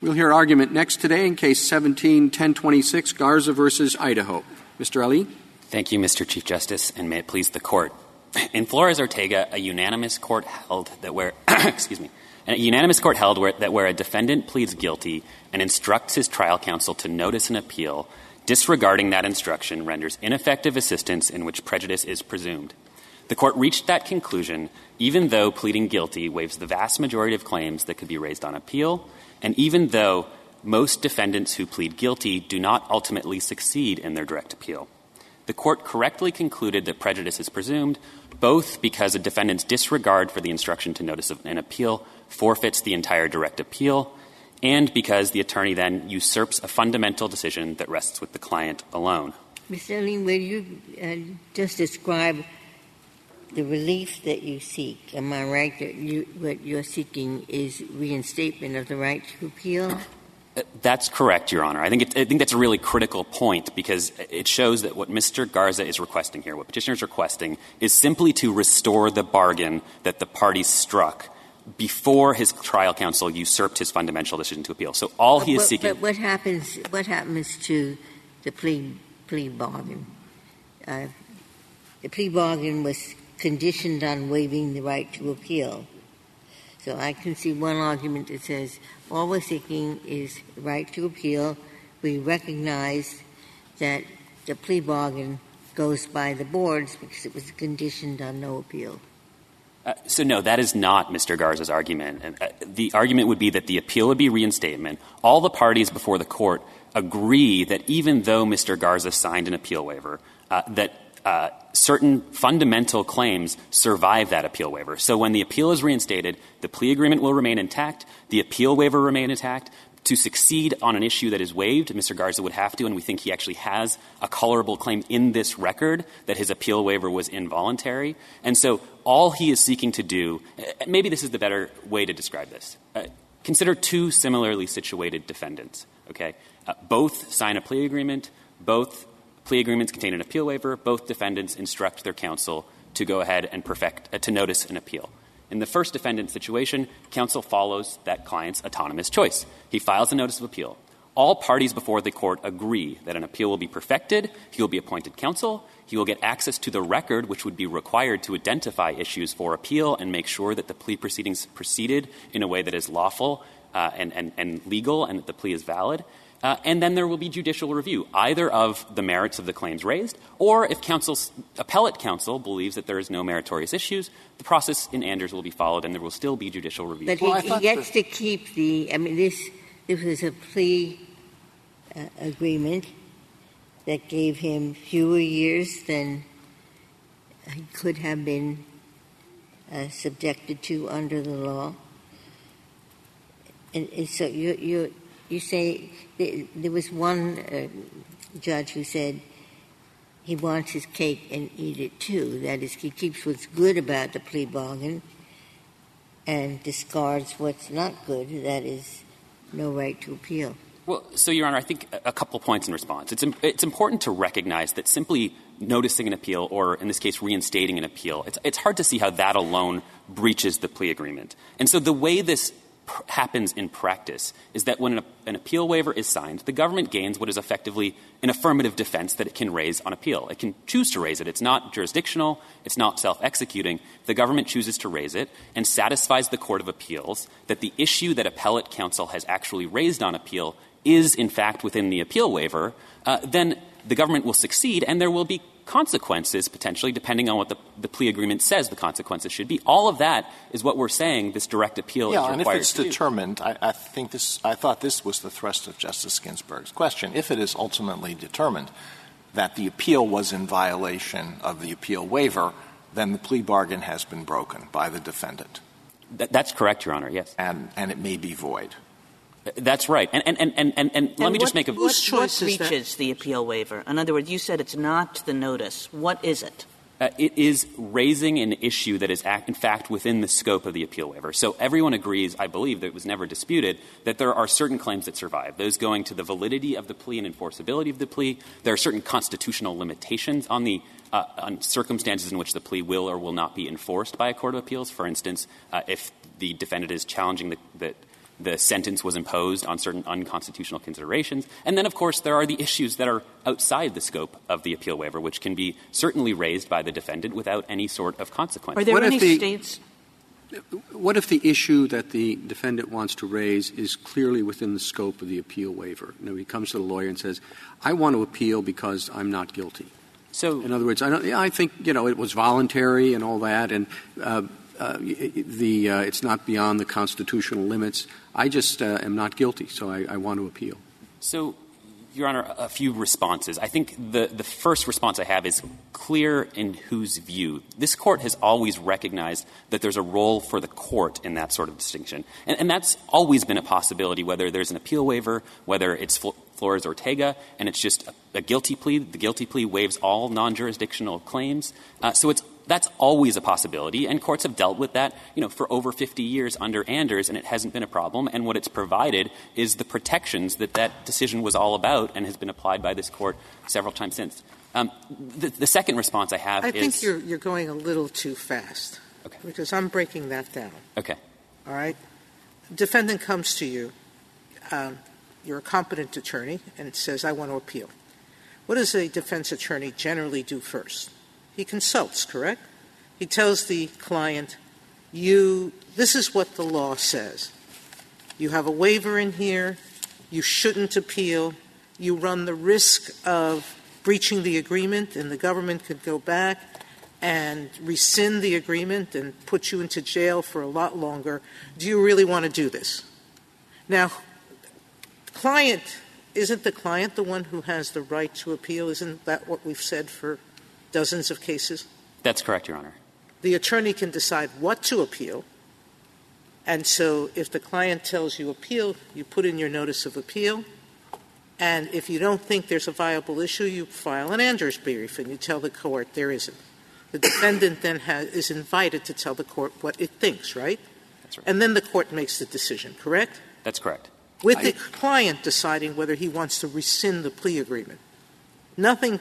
We'll hear argument next today in Case 17-1026, Garza v. Idaho. Mr. Ali? Thank you, Mr. Chief Justice, and may it please the Court. In Flores Ortega, a unanimous court held that where where a defendant pleads guilty and instructs his trial counsel to notice an appeal, disregarding that instruction renders ineffective assistance in which prejudice is presumed. The Court reached that conclusion even though pleading guilty waives the vast majority of claims that could be raised on appeal, and even though most defendants who plead guilty do not ultimately succeed in their direct appeal. The Court correctly concluded that prejudice is presumed, both because a defendant's disregard for the instruction to notice of an appeal forfeits the entire direct appeal, and because the attorney then usurps a fundamental decision that rests with the client alone. Mr. Elling, will you just describe the relief that you seek? Am I right that what you're seeking is reinstatement of the right to appeal? That's correct, Your Honor. I think that's a really critical point because it shows that what Mr. Garza is requesting here, what petitioner is requesting, is simply to restore the bargain that the parties struck before his trial counsel usurped his fundamental decision to appeal. So all he is seeking— But what happens to the plea bargain? The plea bargain was conditioned on waiving the right to appeal. So I can see one argument that says all we're seeking is the right to appeal. We recognize that the plea bargain goes by the boards because it was conditioned on no appeal. So, no, that is not Mr. Garza's argument. The argument would be that the appeal would be reinstatement. All the parties before the Court agree that even though Mr. Garza signed an appeal waiver, that certain fundamental claims survive that appeal waiver. So when the appeal is reinstated, the plea agreement will remain intact, the appeal waiver remain intact. To succeed on an issue that is waived, Mr. Garza would have to, and we think he actually has a colorable claim in this record that his appeal waiver was involuntary. And so all he is seeking to do, maybe this is the better way to describe this. Consider two similarly situated defendants, okay? Both sign a plea agreement, both plea agreements contain an appeal waiver, both defendants instruct their counsel to go ahead and to notice an appeal. In the first defendant situation, counsel follows that client's autonomous choice. He files a notice of appeal. All parties before the Court agree that an appeal will be perfected, he will be appointed counsel, he will get access to the record which would be required to identify issues for appeal and make sure that the plea proceedings proceeded in a way that is lawful and legal and that the plea is valid. And then there will be judicial review, either of the merits of the claims raised, or if appellate counsel believes that there is no meritorious issues, the process in Anders will be followed and there will still be judicial review. But he gets to keep this was a plea agreement that gave him fewer years than he could have been subjected to under the law. And so you say there was one judge who said he wants his cake and eat it too. That is, he keeps what's good about the plea bargain and discards what's not good. That is, no right to appeal. Well, so, Your Honor, I think a couple points in response. It's important to recognize that simply noticing an appeal or, in this case, reinstating an appeal, it's hard to see how that alone breaches the plea agreement. And so the way this happens in practice is that when an appeal waiver is signed, the government gains what is effectively an affirmative defense that it can raise on appeal. It can choose to raise it. It's not jurisdictional. It's not self-executing. The government chooses to raise it and satisfies the Court of Appeals that the issue that appellate counsel has actually raised on appeal is, in fact, within the appeal waiver, then the government will succeed and there will be consequences, potentially, depending on what the plea agreement says the consequences should be. All of that is what we're saying this direct appeal is required to do. Yeah, and if it's determined, I thought this was the thrust of Justice Ginsburg's question. If it is ultimately determined that the appeal was in violation of the appeal waiver, then the plea bargain has been broken by the defendant. That's correct, Your Honor, yes. And it may be void. That's right. And let me just make a— What breaches the appeal waiver? In other words, you said it's not the notice. What is it? It is raising an issue that is, in fact, within the scope of the appeal waiver. So everyone agrees, I believe, that it was never disputed, that there are certain claims that survive, those going to the validity of the plea and enforceability of the plea. There are certain constitutional limitations on the on circumstances in which the plea will or will not be enforced by a court of appeals. For instance, if the defendant is challenging the the sentence was imposed on certain unconstitutional considerations. And then, of course, there are the issues that are outside the scope of the appeal waiver, which can be certainly raised by the defendant without any sort of consequence. Are there any states? What if the issue that the defendant wants to raise is clearly within the scope of the appeal waiver? You know, he comes to the lawyer and says, I want to appeal because I'm not guilty. So, in other words, I think, you know, it was voluntary and all that, and it's not beyond the constitutional limits. I just am not guilty, so I want to appeal. So, Your Honor, a few responses. I think the first response I have is clear in whose view. This Court has always recognized that there's a role for the Court in that sort of distinction. And that's always been a possibility, whether there's an appeal waiver, whether it's Flores Ortega, and it's just a guilty plea. The guilty plea waives all non-jurisdictional claims. That's always a possibility, and courts have dealt with that, you know, for over 50 years under Anders, and it hasn't been a problem. And what it's provided is the protections that that decision was all about and has been applied by this Court several times since. The second response I have is... I think you're going a little too fast, okay, because I'm breaking that down. Okay. All right? Defendant comes to you. You're a competent attorney, and it says, I want to appeal. What does a defense attorney generally do first? He consults, correct? He tells the client, this is what the law says. You have a waiver in here. You shouldn't appeal. You run the risk of breaching the agreement, and the government could go back and rescind the agreement and put you into jail for a lot longer. Do you really want to do this? Now, isn't the client the one who has the right to appeal? Isn't that what we've said for dozens of cases? That's correct, Your Honor. The attorney can decide what to appeal, and so if the client tells you appeal, you put in your notice of appeal, and if you don't think there's a viable issue, you file an Anders brief, and you tell the court there isn't. The defendant then is invited to tell the court what it thinks, right? That's right. And then the court makes the decision, correct? That's correct. With the client deciding whether he wants to rescind the plea agreement. Nothing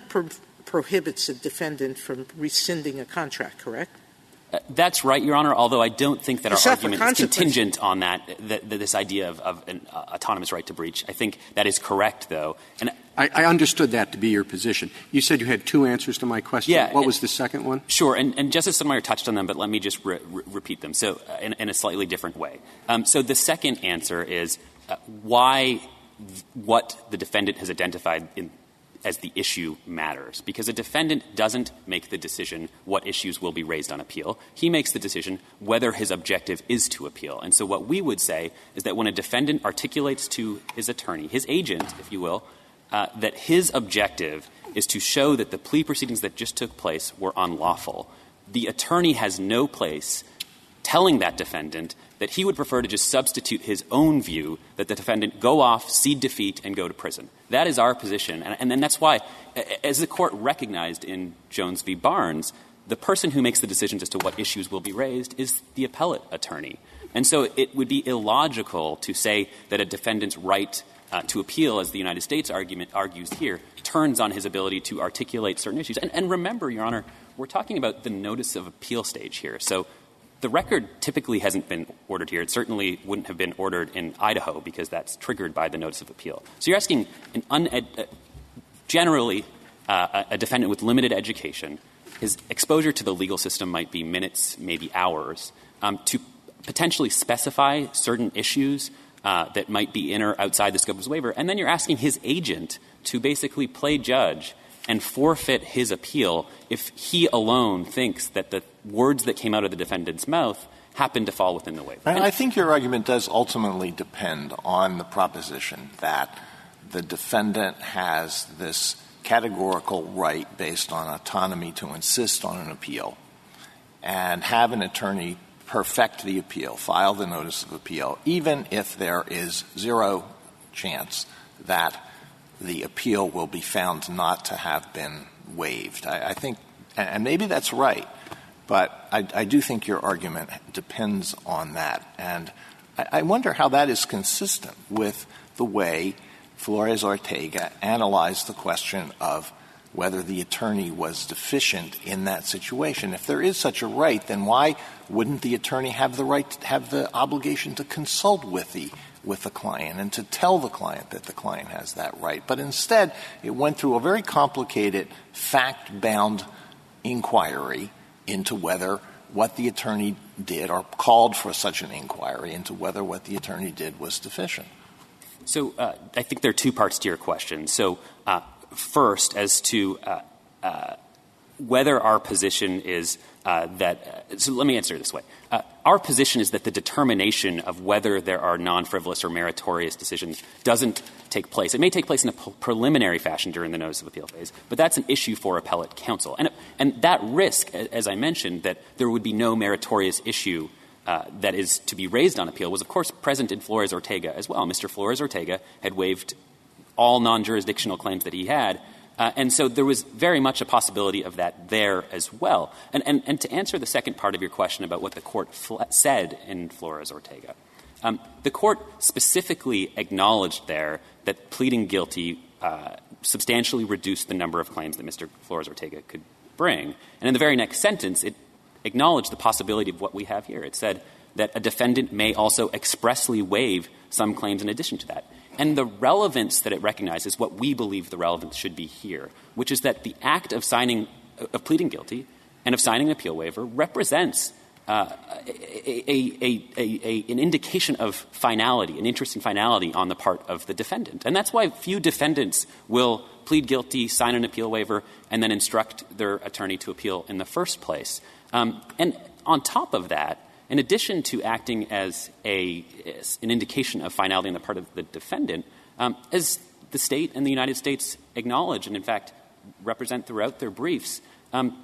prohibits a defendant from rescinding a contract, correct? That's right, Your Honor, although I don't think that our argument is contingent on that this idea of an autonomous right to breach. I think that is correct, though. And I understood that to be your position. You said you had two answers to my question. Yeah, what was the second one? Sure, and Justice Sotomayor touched on them, but let me just repeat them in a slightly different way. So the second answer is why what the defendant has identified as the issue matters, because a defendant doesn't make the decision what issues will be raised on appeal. He makes the decision whether his objective is to appeal. And so what we would say is that when a defendant articulates to his attorney, his agent, if you will, that his objective is to show that the plea proceedings that just took place were unlawful, the attorney has no place telling that defendant that he would prefer to just substitute his own view that the defendant go off, cede defeat, and go to prison. That is our position. And that's why, as the Court recognized in Jones v. Barnes, the person who makes the decisions as to what issues will be raised is the appellate attorney. And so it would be illogical to say that a defendant's right to appeal, as the United States argument argues here, turns on his ability to articulate certain issues. And remember, Your Honor, we're talking about the notice of appeal stage here. So the record typically hasn't been ordered here. It certainly wouldn't have been ordered in Idaho because that's triggered by the notice of appeal. So you're asking a defendant with limited education, his exposure to the legal system might be minutes, maybe hours, to potentially specify certain issues that might be in or outside the scope of his waiver. And then you're asking his agent to basically play judge and forfeit his appeal if he alone thinks that the words that came out of the defendant's mouth happen to fall within the waiver. I think your argument does ultimately depend on the proposition that the defendant has this categorical right based on autonomy to insist on an appeal and have an attorney perfect the appeal, file the notice of appeal, even if there is zero chance that the appeal will be found not to have been waived. I think, and maybe that's right, but I do think your argument depends on that. And I wonder how that is consistent with the way Flores Ortega analyzed the question of whether the attorney was deficient in that situation. If there is such a right, then why wouldn't the attorney have the obligation to consult with the with the client and to tell the client that the client has that right. But instead, it went through a very complicated, fact-bound inquiry into whether what the attorney did, or called for such an inquiry into whether what the attorney did was deficient. So I think there are two parts to your question. So first, as to whether our position is so let me answer it this way. Our position is that the determination of whether there are non-frivolous or meritorious decisions doesn't take place. It may take place in a preliminary fashion during the notice of appeal phase, but that's an issue for appellate counsel. And that risk, as I mentioned, that there would be no meritorious issue that is to be raised on appeal was, of course, present in Flores Ortega as well. Mr. Flores Ortega had waived all non-jurisdictional claims that he had, and so there was very much a possibility of that there as well. And to answer the second part of your question about what the court said in Flores-Ortega, the court specifically acknowledged there that pleading guilty substantially reduced the number of claims that Mr. Flores-Ortega could bring. And in the very next sentence, it acknowledged the possibility of what we have here. It said that a defendant may also expressly waive some claims in addition to that. And the relevance that it recognizes, what we believe the relevance should be here, which is that the act of signing, of pleading guilty and of signing an appeal waiver represents an indication of finality, an interest in finality on the part of the defendant. And that's why few defendants will plead guilty, sign an appeal waiver, and then instruct their attorney to appeal in the first place. And on top of that, in addition to acting as an indication of finality on the part of the defendant, as the state and the United States acknowledge and, in fact, represent throughout their briefs,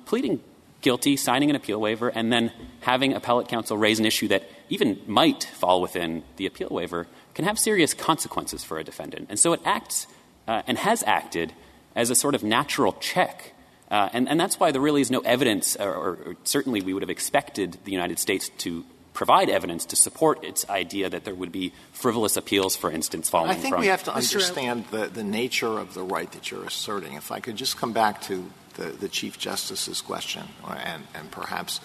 pleading guilty, signing an appeal waiver, and then having appellate counsel raise an issue that even might fall within the appeal waiver can have serious consequences for a defendant. And so it acts and has acted as a sort of natural check. And that's why there really is no evidence, or certainly we would have expected the United States to provide evidence to support its idea that there would be frivolous appeals, for instance, following from — I think we have to understand the nature of the right that you're asserting. If I could just come back to the Chief Justice's question and perhaps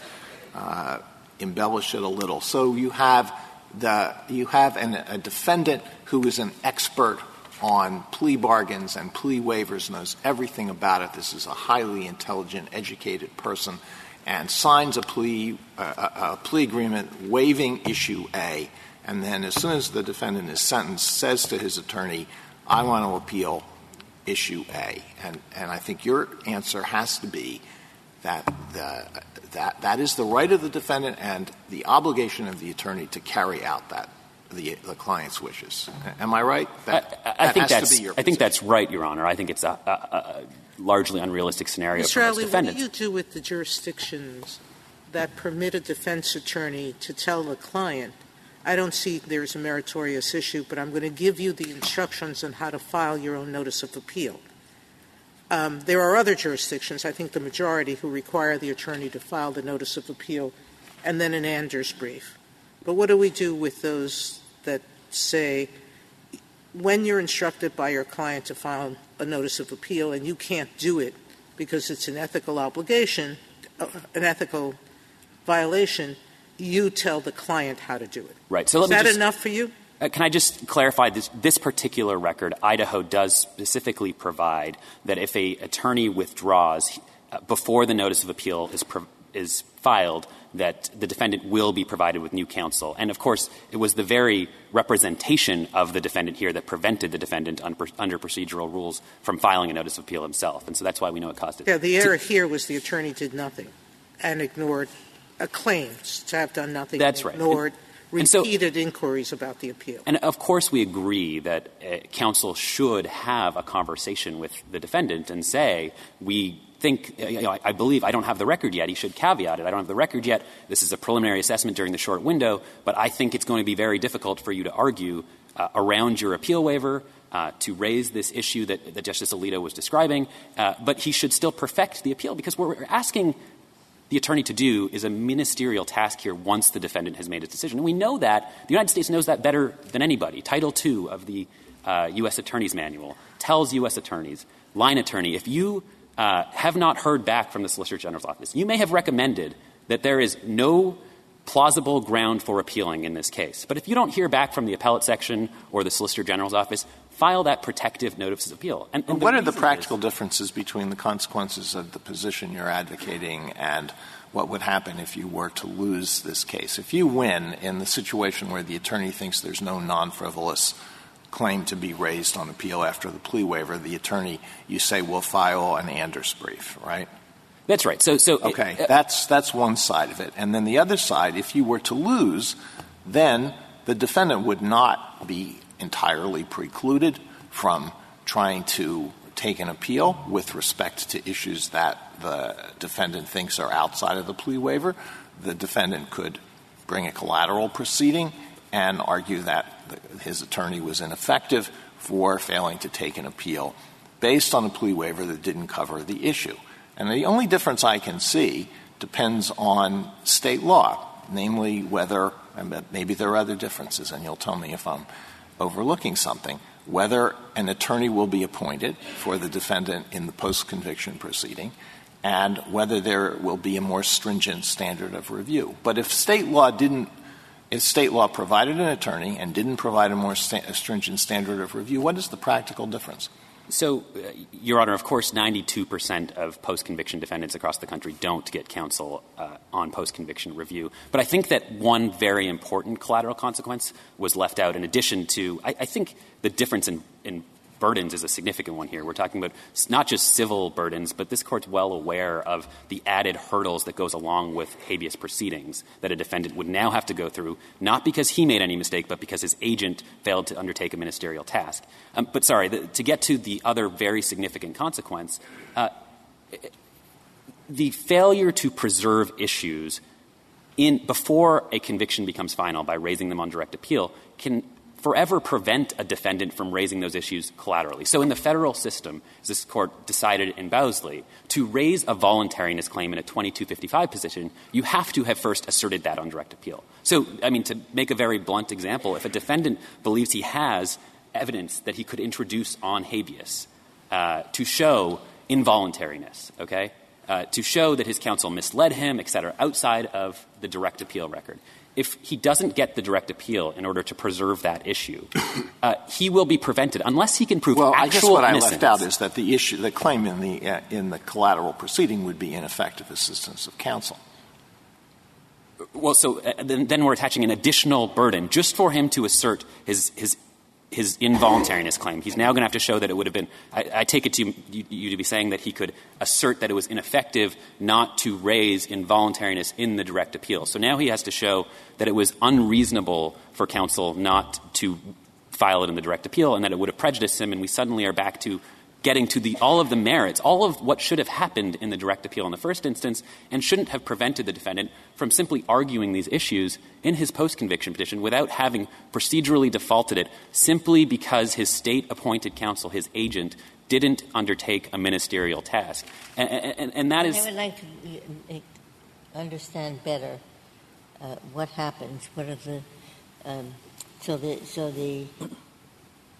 embellish it a little. So you have a defendant who is an expert on plea bargains and plea waivers, knows everything about it. This is a highly intelligent, educated person, and signs a plea agreement waiving issue A, and then as soon as the defendant is sentenced, says to his attorney, I want to appeal issue A. And I think your answer has to be that that is the right of the defendant and the obligation of the attorney to carry out that The client's wishes. Am I right? I think that's right, Your Honor. I think it's a largely unrealistic scenario for most defendants. Mr. Ali, what do you do with the jurisdictions that permit a defense attorney to tell the client, I don't see there's a meritorious issue, but I'm going to give you the instructions on how to file your own notice of appeal? There are other jurisdictions, I think the majority, who require the attorney to file the notice of appeal and then an Anders brief. But what do we do with those that say, when you're instructed by your client to file a notice of appeal and you can't do it because it's an ethical obligation, an ethical violation, you tell the client how to do it? Right. So is that enough for you? Can I just clarify this particular record? Idaho does specifically provide that if an attorney withdraws before the notice of appeal is filed, that the defendant will be provided with new counsel. And, of course, it was the very representation of the defendant here that prevented the defendant under procedural rules from filing a notice of appeal himself. And so that's why we know it caused it. Yeah, the error here was the attorney did nothing and ignored claims to have done nothing. That's right. Ignored repeated inquiries about the appeal. And, of course, we agree that counsel should have a conversation with the defendant and say, we think, I believe, I don't have the record yet. He should caveat it. I don't have the record yet. This is a preliminary assessment during the short window, but I think it's going to be very difficult for you to argue around your appeal waiver, to raise this issue that Justice Alito was describing. But he should still perfect the appeal, because what we're asking the attorney to do is a ministerial task here once the defendant has made its decision. And we know that. The United States knows that better than anybody. Title II of the U.S. Attorney's Manual tells U.S. attorneys, line attorney, if you have not heard back from the Solicitor General's office, you may have recommended that there is no plausible ground for appealing in this case. But if you don't hear back from the appellate section or the Solicitor General's office, file that protective notice of appeal. And what are the practical differences between the consequences of the position you're advocating and what would happen if you were to lose this case? If you win in the situation where the attorney thinks there's no non-frivolous claim to be raised on appeal after the plea waiver, the attorney, you say, will file an Anders brief, right? That's right. Okay. That's one side of it. And then the other side, if you were to lose, then the defendant would not be entirely precluded from trying to take an appeal with respect to issues that the defendant thinks are outside of the plea waiver. The defendant could bring a collateral proceeding and argue that his attorney was ineffective for failing to take an appeal based on a plea waiver that didn't cover the issue. And the only difference I can see depends on state law, namely whether — and maybe there are other differences, and you'll tell me if I'm overlooking something — whether an attorney will be appointed for the defendant in the post-conviction proceeding and whether there will be a more stringent standard of review. But if state law didn't — if state law provided an attorney and didn't provide a more stringent standard of review, what is the practical difference? So, Your Honor, of course, 92% of post-conviction defendants across the country don't get counsel on post-conviction review. But I think that one very important collateral consequence was left out in addition to — I think the difference in burdens is a significant one here. We're talking about not just civil burdens, but this Court's well aware of the added hurdles that goes along with habeas proceedings that a defendant would now have to go through, not because he made any mistake, but because his agent failed to undertake a ministerial task. But sorry, to get to the other very significant consequence, the failure to preserve issues before a conviction becomes final by raising them on direct appeal can forever prevent a defendant from raising those issues collaterally. So in the federal system, as this Court decided in Bowsley, to raise a voluntariness claim in a 2255 position, you have to have first asserted that on direct appeal. So, I mean, to make a very blunt example, if a defendant believes he has evidence that he could introduce on habeas to show involuntariness, okay, to show that his counsel misled him, et cetera, outside of the direct appeal record, if he doesn't get the direct appeal in order to preserve that issue, he will be prevented unless he can prove actual innocence. Well, I guess what I left out is that the issue, the claim in the collateral proceeding would be ineffective assistance of counsel. Well, so then we're attaching an additional burden just for him to assert his involuntariness claim. He's now going to have to show that it would have been – I take it to you to be saying that he could assert that it was ineffective not to raise involuntariness in the direct appeal. So now he has to show that it was unreasonable for counsel not to file it in the direct appeal and that it would have prejudiced him, and we suddenly are back to getting to all of the merits, all of what should have happened in the direct appeal in the first instance and shouldn't have prevented the defendant from simply arguing these issues in his post-conviction petition without having procedurally defaulted it simply because his state-appointed counsel, his agent, didn't undertake a ministerial task. And that is — I would like to understand better what happens. What are the so the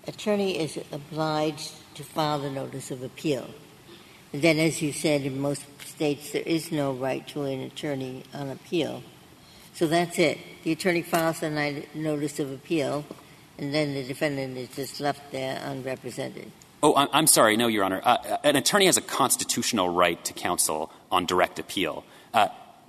attorney is obliged to file the notice of appeal. And then, as you said, in most states there is no right to an attorney on appeal. So that's it. The attorney files the notice of appeal, and then the defendant is just left there unrepresented. Oh, I'm sorry. No, Your Honor. An attorney has a constitutional right to counsel on direct appeal.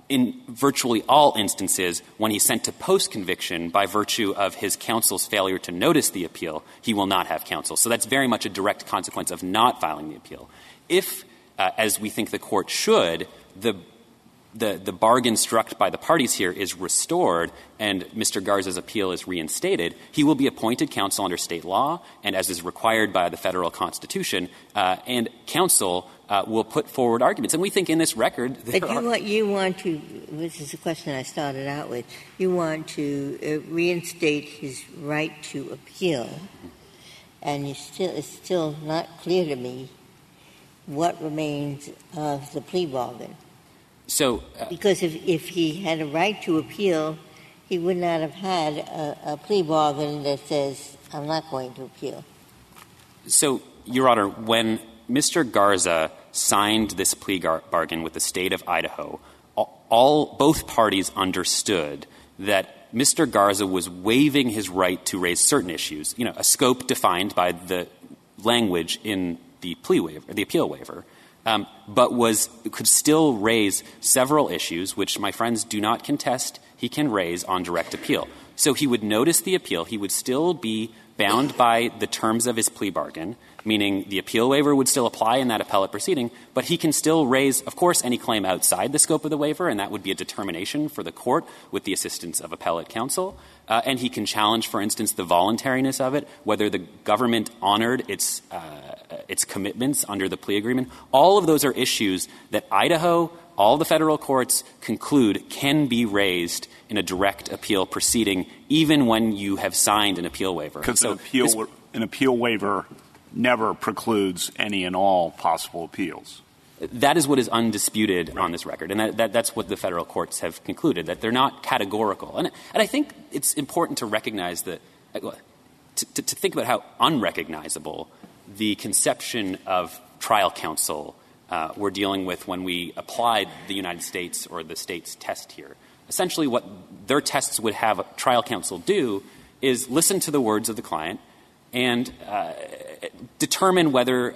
In virtually all instances, when he's sent to post-conviction by virtue of his counsel's failure to notice the appeal, he will not have counsel. So that's very much a direct consequence of not filing the appeal. If, as we think the Court should, the bargain struck by the parties here is restored and Mr. Garza's appeal is reinstated, he will be appointed counsel under state law and as is required by the federal Constitution, and counsel will put forward arguments. And we think in this record there are — But you want to — this is the question I started out with. You want to reinstate his right to appeal, and it's still not clear to me what remains of the plea bargain. So, because if he had a right to appeal, he would not have had a plea bargain that says, I'm not going to appeal. So, Your Honor, when Mr. Garza signed this plea bargain with the state of Idaho, both parties understood that Mr. Garza was waiving his right to raise certain issues, you know, a scope defined by the language in the plea waiver, the appeal waiver, but could still raise several issues, which my friends do not contest he can raise on direct appeal. So he would notice the appeal. He would still be bound by the terms of his plea bargain, meaning the appeal waiver would still apply in that appellate proceeding, but he can still raise, of course, any claim outside the scope of the waiver, and that would be a determination for the court with the assistance of appellate counsel. And he can challenge, for instance, the voluntariness of it, whether the government honored its commitments under the plea agreement. All of those are issues that Idaho, all the federal courts conclude can be raised in a direct appeal proceeding, even when you have signed an appeal waiver. Because an appeal waiver never precludes any and all possible appeals. That is what is undisputed on this record, and that's what the federal courts have concluded, that they're not categorical. And I think it's important to recognize that to think about how unrecognizable the conception of trial counsel we're dealing with when we applied the United States or the state's test here. Essentially what their tests would have trial counsel do is listen to the words of the client and determine whether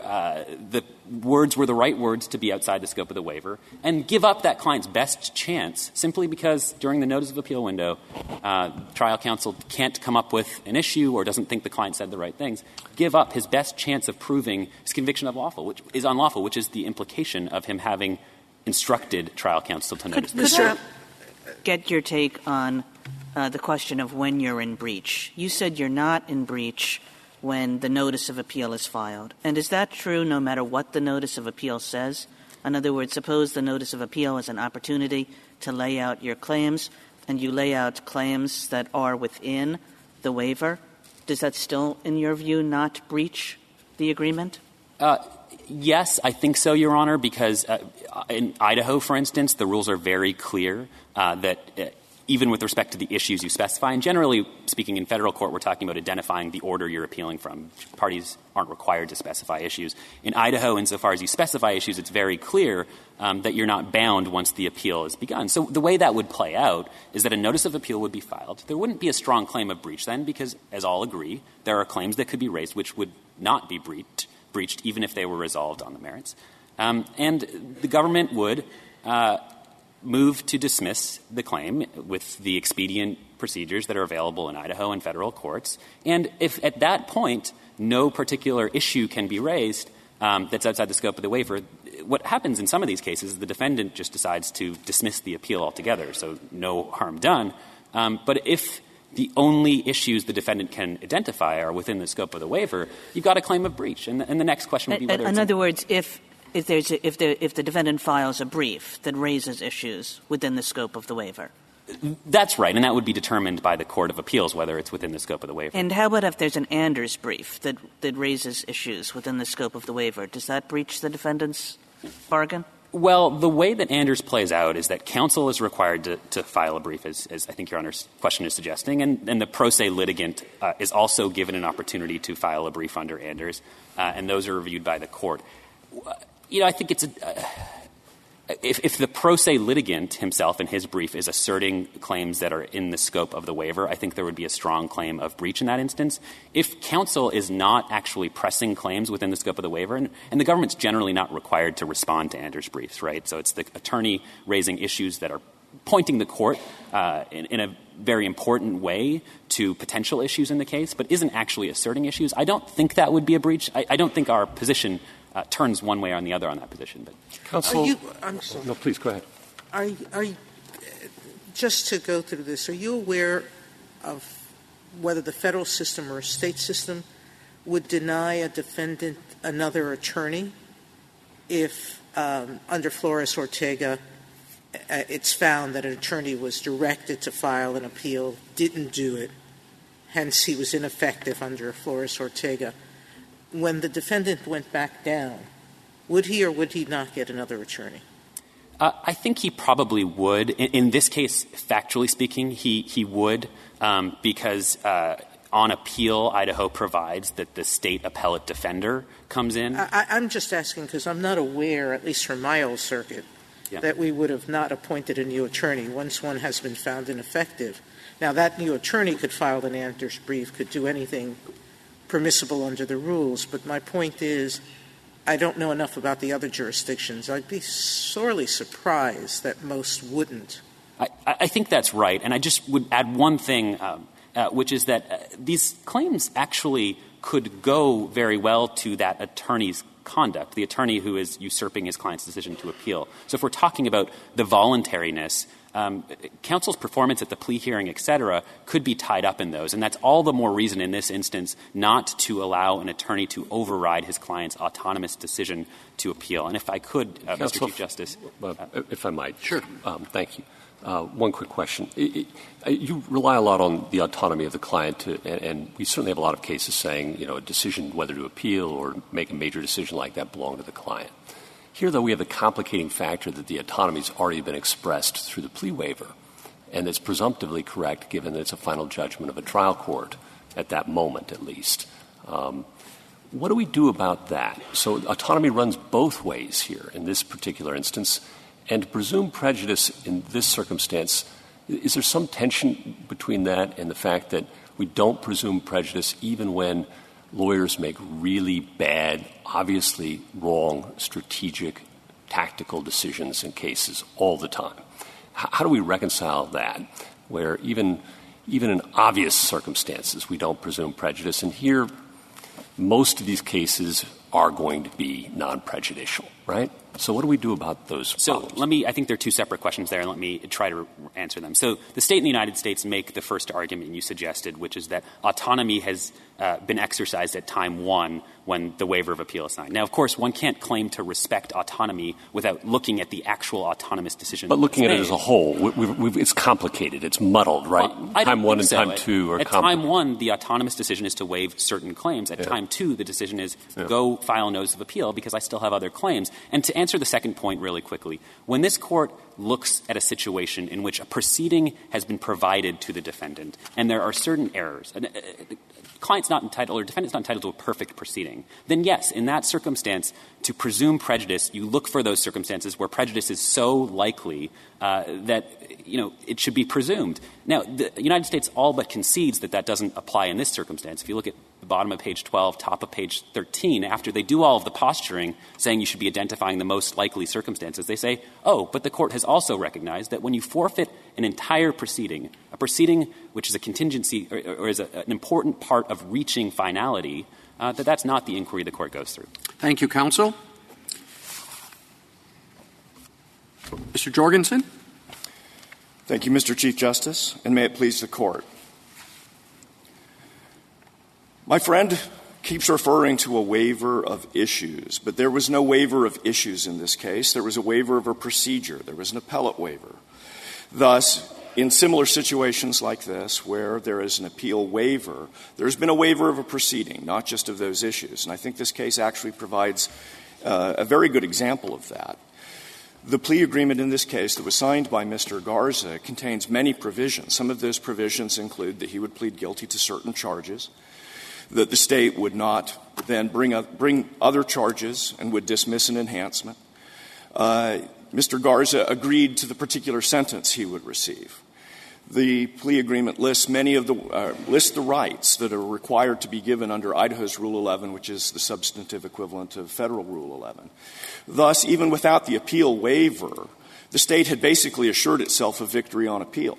the words were the right words to be outside the scope of the waiver and give up that client's best chance simply because during the notice of appeal window, trial counsel can't come up with an issue or doesn't think the client said the right things, give up his best chance of proving his conviction of lawful, which is unlawful, which is the implication of him having instructed trial counsel to notice. Could get your take on the question of when you're in breach. You said you're not in breach when the notice of appeal is filed. And is that true no matter what the notice of appeal says? In other words, suppose the notice of appeal is an opportunity to lay out your claims, and you lay out claims that are within the waiver. Does that still, in your view, not breach the agreement? Yes, I think so, Your Honor, because in Idaho, for instance, the rules are very clear that even with respect to the issues you specify, and generally speaking in federal court, we're talking about identifying the order you're appealing from. Parties aren't required to specify issues. In Idaho, insofar as you specify issues, it's very clear that you're not bound once the appeal is begun. So the way that would play out is that a notice of appeal would be filed. There wouldn't be a strong claim of breach then because, as all agree, there are claims that could be raised which would not be breached even if they were resolved on the merits. And the government would move to dismiss the claim with the expedient procedures that are available in Idaho and federal courts. And if at that point no particular issue can be raised that's outside the scope of the waiver, what happens in some of these cases is the defendant just decides to dismiss the appeal altogether, so no harm done. But if the only issues the defendant can identify are within the scope of the waiver, you've got a claim of breach. And the next question would be whether If the defendant files a brief that raises issues within the scope of the waiver. That's right, and that would be determined by the Court of Appeals, whether it's within the scope of the waiver. And how about if there's an Anders brief that raises issues within the scope of the waiver? Does that breach the defendant's bargain? Well, the way that Anders plays out is that counsel is required to file a brief, as I think Your Honor's question is suggesting, and the pro se litigant is also given an opportunity to file a brief under Anders, and those are reviewed by the court. You know, I think it's if the pro se litigant himself in his brief is asserting claims that are in the scope of the waiver, I think there would be a strong claim of breach in that instance. If counsel is not actually pressing claims within the scope of the waiver, and the government's generally not required to respond to Anders briefs, right? So it's the attorney raising issues that are pointing the court in a very important way to potential issues in the case, but isn't actually asserting issues. I don't think that would be a breach. I don't think our position turns one way or the other on that position. But counsel, no, please go ahead. Just to go through this, are you aware of whether the federal system or state system would deny a defendant another attorney if, under Flores Ortega, it's found that an attorney was directed to file an appeal, didn't do it, hence he was ineffective under Flores Ortega? When the defendant went back down, would he or would he not get another attorney? I think he probably would. In this case, factually speaking, he would because on appeal, Idaho provides that the state appellate defender comes in. I'm just asking because I'm not aware, at least from my old circuit, that we would have not appointed a new attorney once one has been found ineffective. Now, that new attorney could file an Anders brief, could do anything permissible under the rules, but my point is I don't know enough about the other jurisdictions. I'd be sorely surprised that most wouldn't. I think that's right, and I just would add one thing, which is that these claims actually could go very well to that attorney's conduct, the attorney who is usurping his client's decision to appeal. So if we're talking about the voluntariness, counsel's performance at the plea hearing, et cetera, could be tied up in those. And that's all the more reason in this instance not to allow an attorney to override his client's autonomous decision to appeal. And if I could, Mr. Chief Justice. If I might. Sure. Thank you. One quick question. You rely a lot on the autonomy of the client, and we certainly have a lot of cases saying, you know, a decision whether to appeal or make a major decision like that belong to the client. Here, though, we have the complicating factor that the autonomy has already been expressed through the plea waiver, and it's presumptively correct given that it's a final judgment of a trial court at that moment at least. What do we do about that? So autonomy runs both ways here in this particular instance. And to presume prejudice in this circumstance, is there some tension between that and the fact that we don't presume prejudice even when lawyers make really bad, obviously wrong, strategic, tactical decisions in cases all the time? How do we reconcile that, where even in obvious circumstances we don't presume prejudice? And here, most of these cases are going to be non-prejudicial, right? So what do we do about those problems? I think there are two separate questions there, and let me try to answer them. So the state in the United States make the first argument you suggested, which is that autonomy has been exercised at time one when the waiver of appeal is signed. Now, of course, one can't claim to respect autonomy without looking at the actual autonomous decision. But looking at it as a whole, it's complicated. It's muddled, right? Time one and time two are complicated. At time one, the autonomous decision is to waive certain claims. At time two, the decision is go file notice of appeal because I still have other claims. And to answer the second point really quickly, when this court looks at a situation in which a proceeding has been provided to the defendant and there are certain errors, and client's not entitled or defendant's not entitled to a perfect proceeding, then yes, in that circumstance, to presume prejudice, you look for those circumstances where prejudice is so likely that, you know, it should be presumed. Now, the United States all but concedes that that doesn't apply in this circumstance. If you look at the bottom of page 12, top of page 13, after they do all of the posturing saying you should be identifying the most likely circumstances, they say, oh, but the court has also recognized that when you forfeit an entire proceeding, a proceeding which is a contingency or is an important part of reaching finality, that's not the inquiry the court goes through. Thank you, counsel. Mr. Jorgensen. Thank you, Mr. Chief Justice, and may it please the court. My friend keeps referring to a waiver of issues, but there was no waiver of issues in this case. There was a waiver of a procedure. There was an appellate waiver. Thus, in similar situations like this, where there is an appeal waiver, there's been a waiver of a proceeding, not just of those issues. And I think this case actually provides a very good example of that. The plea agreement in this case that was signed by Mr. Garza contains many provisions. Some of those provisions include that he would plead guilty to certain charges, that the state would not then bring other charges and would dismiss an enhancement. Mr. Garza agreed to the particular sentence he would receive. The plea agreement lists lists the rights that are required to be given under Idaho's Rule 11, which is the substantive equivalent of Federal Rule 11. Thus, even without the appeal waiver, the state had basically assured itself of victory on appeal.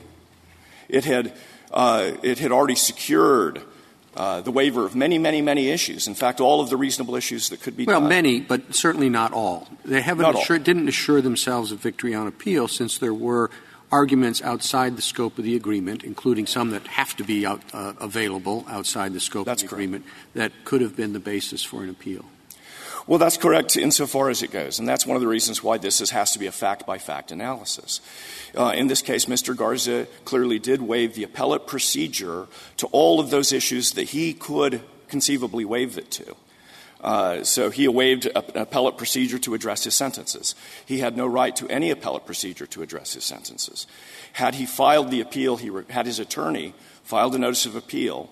It had already secured the waiver of many, many, many issues. In fact, all of the reasonable issues that could be done. Well, many, but certainly not all. They didn't assure themselves of victory on appeal since there were arguments outside the scope of the agreement, including some that have to be available outside the scope of the agreement, that could have been the basis for an appeal. Well, that's correct insofar as it goes, and that's one of the reasons why this has to be a fact-by-fact analysis. In this case, Mr. Garza clearly did waive the appellate procedure to all of those issues that he could conceivably waive it to. So he waived an appellate procedure to address his sentences. He had no right to any appellate procedure to address his sentences. Had he filed the appeal, had his attorney filed a notice of appeal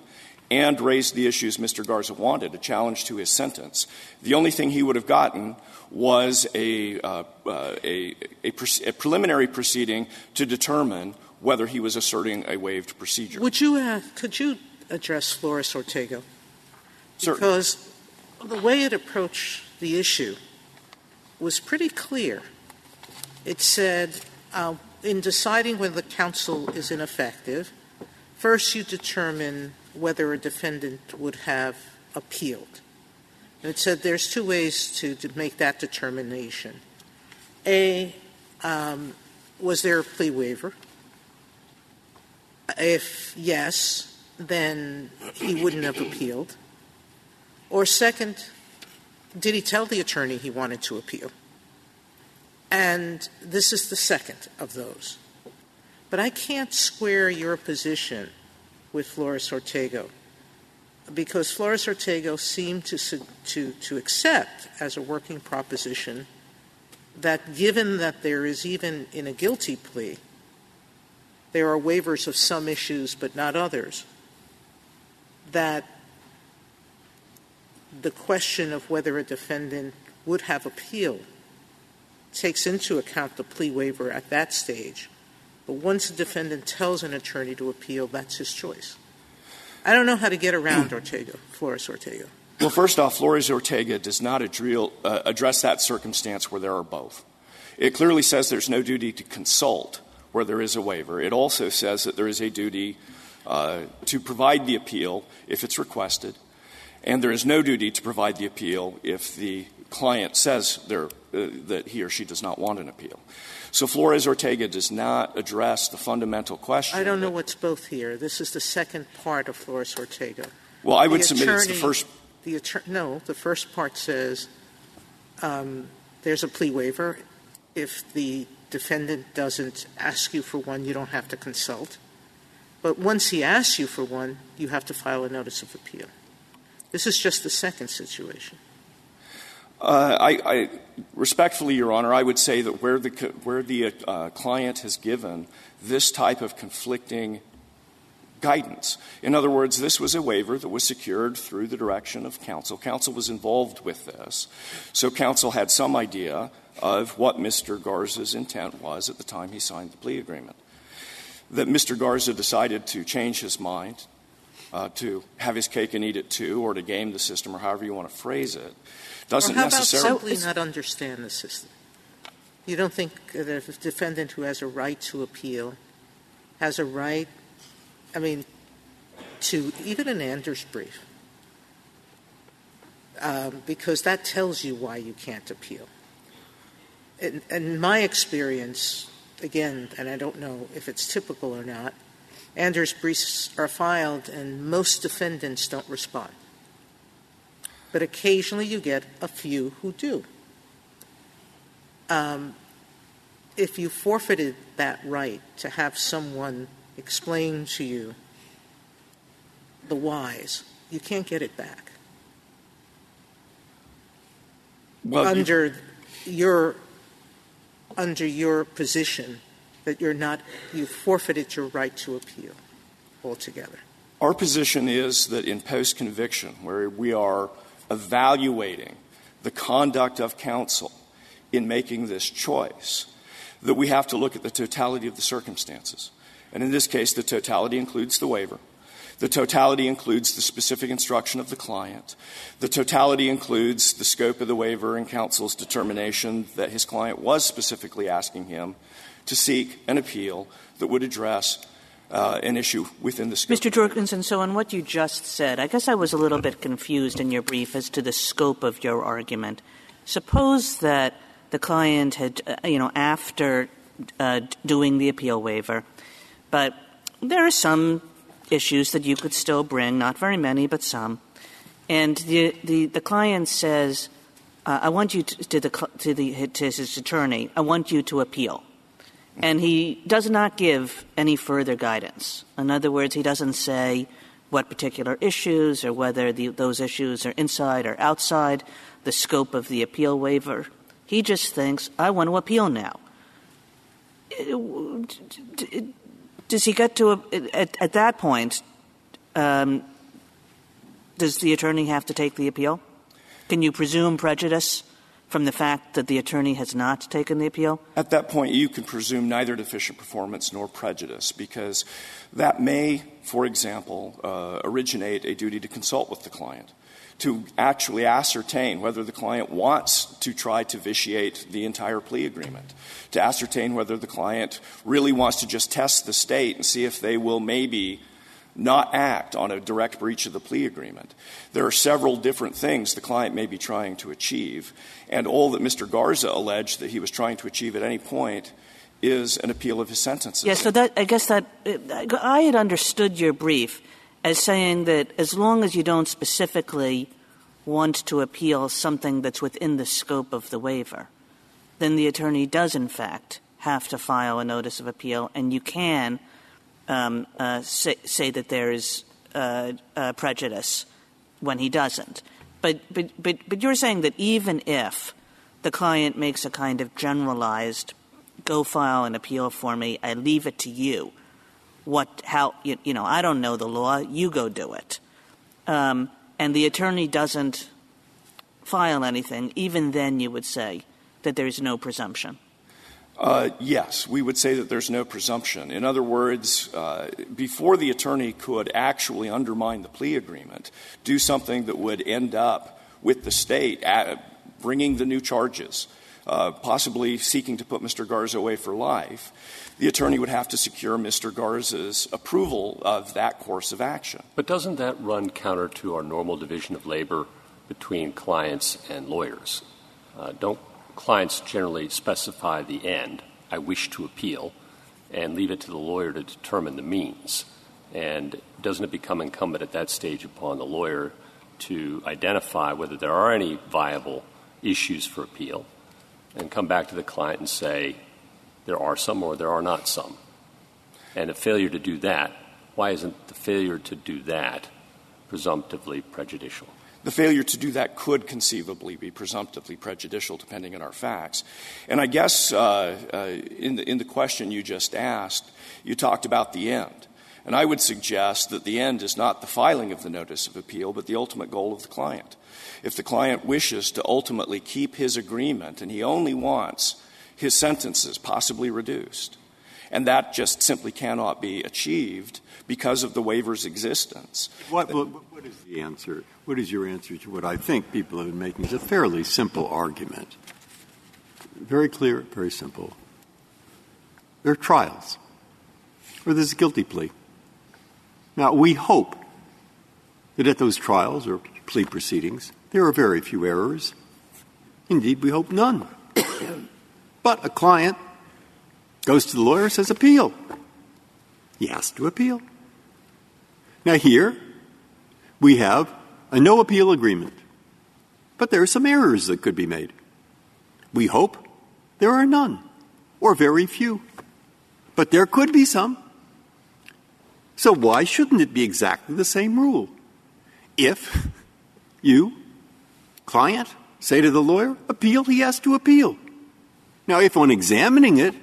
and raised the issues Mr. Garza wanted, a challenge to his sentence. The only thing he would have gotten was a preliminary proceeding to determine whether he was asserting a waived procedure. Could you address Flores Ortega? Because the way it approached the issue was pretty clear. It said, in deciding whether the counsel is ineffective, first you determine whether a defendant would have appealed. And it said there's two ways to make that determination. A, was there a plea waiver? If yes, then he wouldn't have appealed. Or second, did he tell the attorney he wanted to appeal? And this is the second of those. But I can't square your position with Flores Ortega, because Flores Ortega seemed to accept as a working proposition that given that there is even in a guilty plea, there are waivers of some issues but not others, that the question of whether a defendant would have appealed takes into account the plea waiver at that stage. But once a defendant tells an attorney to appeal, that's his choice. I don't know how to get around Flores Ortega. Well, first off, Flores Ortega does not address that circumstance where there are both. It clearly says there's no duty to consult where there is a waiver. It also says that there is a duty to provide the appeal if it's requested, and there is no duty to provide the appeal if the client says that he or she does not want an appeal. So Flores Ortega does not address the fundamental question. I don't know what's both here. This is the second part of Flores Ortega. Well, I would submit it's the first. The first part says there's a plea waiver. If the defendant doesn't ask you for one, you don't have to consult. But once he asks you for one, you have to file a notice of appeal. This is just the second situation. I respectfully, Your Honor, I would say that where the client has given this type of conflicting guidance. In other words, this was a waiver that was secured through the direction of counsel. Counsel was involved with this, so counsel had some idea of what Mr. Garza's intent was at the time he signed the plea agreement. That Mr. Garza decided to change his mind, to have his cake and eat it too, or to game the system, or however you want to phrase it, doesn't necessarily simply not understand the system. You don't think that if a defendant who has a right to appeal has a right, to even an Anders brief, because that tells you why you can't appeal. In my experience, again, and I don't know if it's typical or not, Anders briefs are filed and most defendants don't respond. But occasionally you get a few who do. If you forfeited that right to have someone explain to you the whys, you can't get it back. Well, under your position that you forfeited your right to appeal altogether. Our position is that in post-conviction, where we are evaluating the conduct of counsel in making this choice, that we have to look at the totality of the circumstances. And in this case, the totality includes the waiver. The totality includes the specific instruction of the client. The totality includes the scope of the waiver and counsel's determination that his client was specifically asking him to seek an appeal that would address an issue within the scope. Mr. Jorgensen, so on what you just said, I guess I was a little bit confused in your brief as to the scope of your argument. Suppose that the client had, after doing the appeal waiver, but there are some issues that you could still bring, not very many, but some, and the client says, I want you to his attorney, I want you to appeal. And he does not give any further guidance. In other words, he doesn't say what particular issues or whether those issues are inside or outside the scope of the appeal waiver. He just thinks, I want to appeal now. Does he get to, at that point, does the attorney have to take the appeal? Can you presume prejudice from the fact that the attorney has not taken the appeal? At that point, you can presume neither deficient performance nor prejudice, because that may, for example, originate a duty to consult with the client, to actually ascertain whether the client wants to try to vitiate the entire plea agreement, to ascertain whether the client really wants to just test the state and see if they will maybe not act on a direct breach of the plea agreement. There are several different things the client may be trying to achieve, and all that Mr. Garza alleged that he was trying to achieve at any point is an appeal of his sentences. Yes, so that, I guess that I had understood your brief as saying that as long as you don't specifically want to appeal something that's within the scope of the waiver, then the attorney does, in fact, have to file a notice of appeal, and you can say that there is prejudice when he doesn't. But you're saying that even if the client makes a kind of generalized, go file an appeal for me, I leave it to you, how, I don't know the law, you go do it. And the attorney doesn't file anything, even then you would say that there is no presumption. Yes, we would say that there's no presumption. In other words, before the attorney could actually undermine the plea agreement, do something that would end up with the state bringing the new charges, possibly seeking to put Mr. Garza away for life, the attorney would have to secure Mr. Garza's approval of that course of action. But doesn't that run counter to our normal division of labor between clients and lawyers? Don't clients generally specify the end, I wish to appeal, and leave it to the lawyer to determine the means? And doesn't it become incumbent at that stage upon the lawyer to identify whether there are any viable issues for appeal and come back to the client and say there are some or there are not some? And a failure to do that, why isn't the failure to do that presumptively prejudicial? The failure to do that could conceivably be presumptively prejudicial, depending on our facts. And I guess in the question you just asked, you talked about the end. And I would suggest that the end is not the filing of the notice of appeal, but the ultimate goal of the client. If the client wishes to ultimately keep his agreement and he only wants his sentences possibly reduced, and that just simply cannot be achieved because of the waiver's existence. What is the answer? What is your answer to what I think people have been making is a fairly simple argument? Very clear, very simple. There are trials where there's a guilty plea. Now, we hope that at those trials or plea proceedings, there are very few errors. Indeed, we hope none. But a client goes to the lawyer, says appeal. He has to appeal. Now, here we have a no-appeal agreement, but there are some errors that could be made. We hope there are none, or very few, but there could be some. So why shouldn't it be exactly the same rule? If you, client, say to the lawyer, appeal, he has to appeal. Now, if on examining it,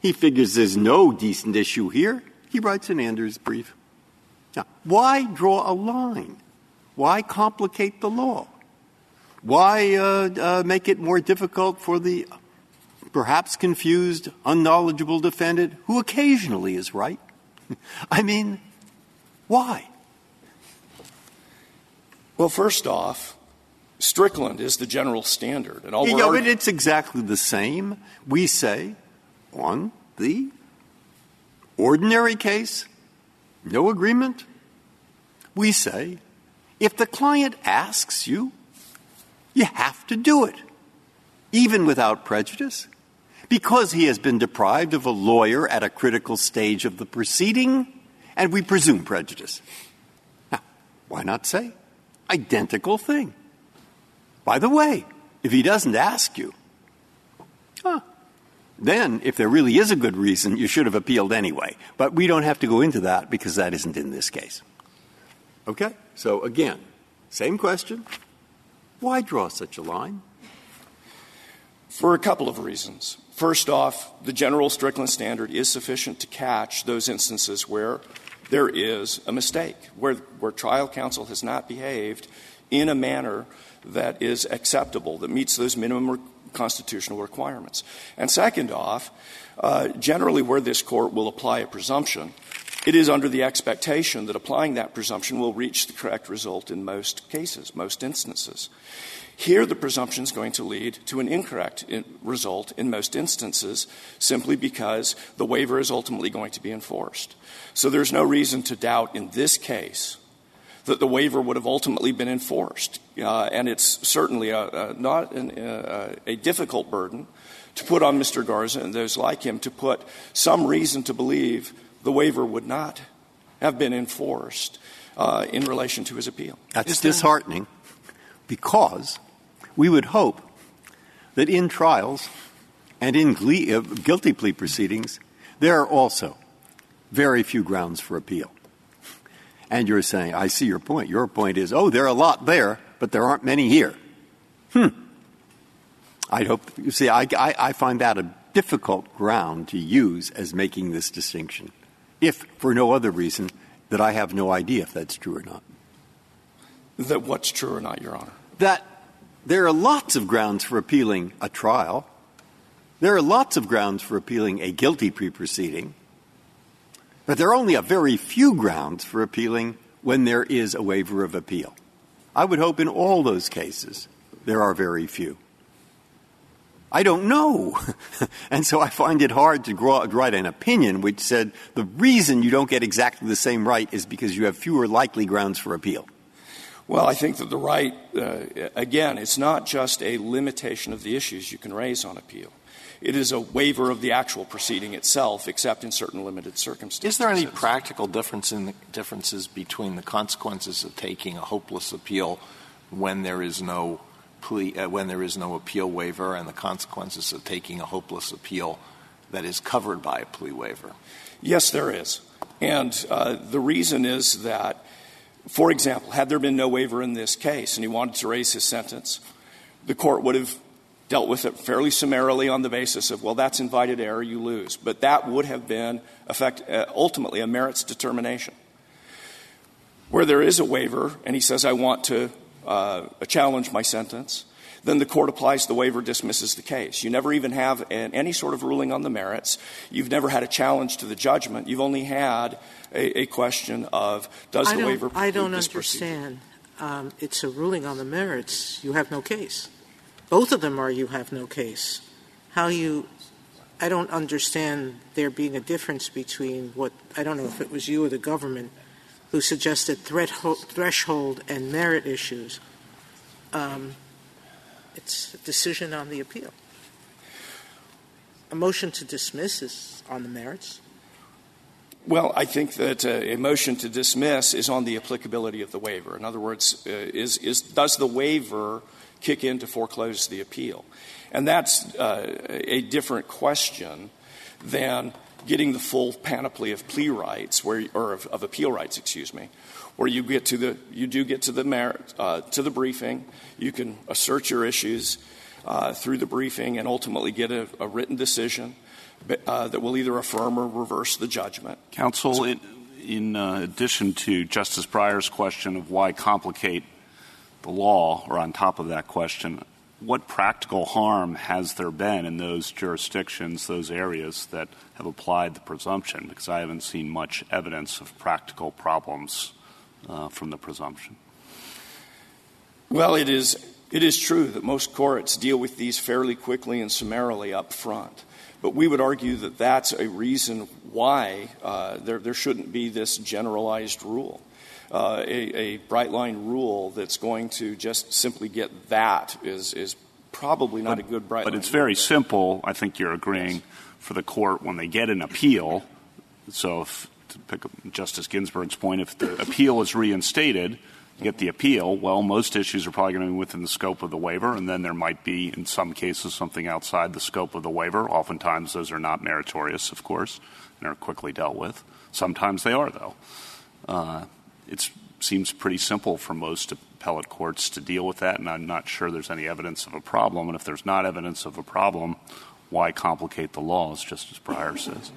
he figures there's no decent issue here, he writes an Anders brief. Now, why draw a line? Why complicate the law? Why make it more difficult for the perhaps confused, unknowledgeable defendant who occasionally is right? I mean, why? Well, first off, Strickland is the general standard. And all but it's exactly the same. We say, on the ordinary case, no agreement, we say, if the client asks you, you have to do it, even without prejudice, because he has been deprived of a lawyer at a critical stage of the proceeding, and we presume prejudice. Now, why not say identical thing? By the way, if he doesn't ask you, then, if there really is a good reason, you should have appealed anyway. But we don't have to go into that because that isn't in this case. Okay? So, again, same question. Why draw such a line? For a couple of reasons. First off, the general Strickland standard is sufficient to catch those instances where there is a mistake where trial counsel has not behaved in a manner that is acceptable, that meets those minimum constitutional requirements. And second off, generally where this court will apply a presumption, it is under the expectation that applying that presumption will reach the correct result in most cases, most instances. Here, the presumption is going to lead to an incorrect result in most instances simply because the waiver is ultimately going to be enforced. So there's no reason to doubt in this case that the waiver would have ultimately been enforced. And it's certainly not a difficult burden to put on Mr. Garza and those like him to put some reason to believe the waiver would not have been enforced in relation to his appeal. That's disheartening because we would hope that in trials and in guilty plea proceedings, there are also very few grounds for appeal. And you're saying, I see your point. Your point is, oh, there are a lot there, but there aren't many here. I'd hope, you see, I find that a difficult ground to use as making this distinction, if for no other reason that I have no idea if that's true or not. That what's true or not, Your Honor? That there are lots of grounds for appealing a trial. There are lots of grounds for appealing a guilty plea proceeding. But there are only a very few grounds for appealing when there is a waiver of appeal. I would hope in all those cases there are very few. I don't know. And so I find it hard to write an opinion which said the reason you don't get exactly the same right is because you have fewer likely grounds for appeal. Well, I think that the right, again, it's not just a limitation of the issues you can raise on appeal. It is a waiver of the actual proceeding itself, except in certain limited circumstances. Is there any practical difference in the differences between the consequences of taking a hopeless appeal when there is no plea, when there is no appeal waiver, and the consequences of taking a hopeless appeal that is covered by a plea waiver? Yes, there is. And the reason is that, for example, had there been no waiver in this case and he wanted to raise his sentence, the court would have dealt with it fairly summarily on the basis of, well, that's invited error, you lose. But that would have been ultimately a merits determination. Where there is a waiver and he says, I want to challenge my sentence, then the court applies the waiver, dismisses the case. You never even have any sort of ruling on the merits. You've never had a challenge to the judgment. You've only had a question of does the waiver preclude this proceeding? I don't understand. It's a ruling on the merits. You have no case. Both of them are you have no case. I don't understand there being a difference between what — I don't know if it was you or the government who suggested threshold and merit issues. It's a decision on the appeal. A motion to dismiss is on the merits. Well, I think that a motion to dismiss is on the applicability of the waiver. In other words, does the waiver kick in to foreclose the appeal? And that's a different question than getting the full panoply of plea rights, or of appeal rights, where you get to the merit to the briefing. You can assert your issues through the briefing and ultimately get a written decision that will either affirm or reverse the judgment. Counsel, so, in addition to Justice Breyer's question of why complicate the law, or on top of that question, what practical harm has there been in those jurisdictions, those areas that have applied the presumption? Because I haven't seen much evidence of practical problems from the presumption. Well, it is true that most courts deal with these fairly quickly and summarily up front. But we would argue that that's a reason why there shouldn't be this generalized rule. A bright-line rule that's going to just simply get that is probably not a good bright-line rule. But it's very simple, I think you're agreeing, yes, for the court when they get an appeal. So to pick up Justice Ginsburg's point, if the appeal is reinstated, you get the appeal, well, most issues are probably going to be within the scope of the waiver, and then there might be, in some cases, something outside the scope of the waiver. Oftentimes those are not meritorious, of course, and are quickly dealt with. Sometimes they are, though. It seems pretty simple for most appellate courts to deal with that, and I'm not sure there's any evidence of a problem. And if there's not evidence of a problem, why complicate the law, as Justice Breyer says?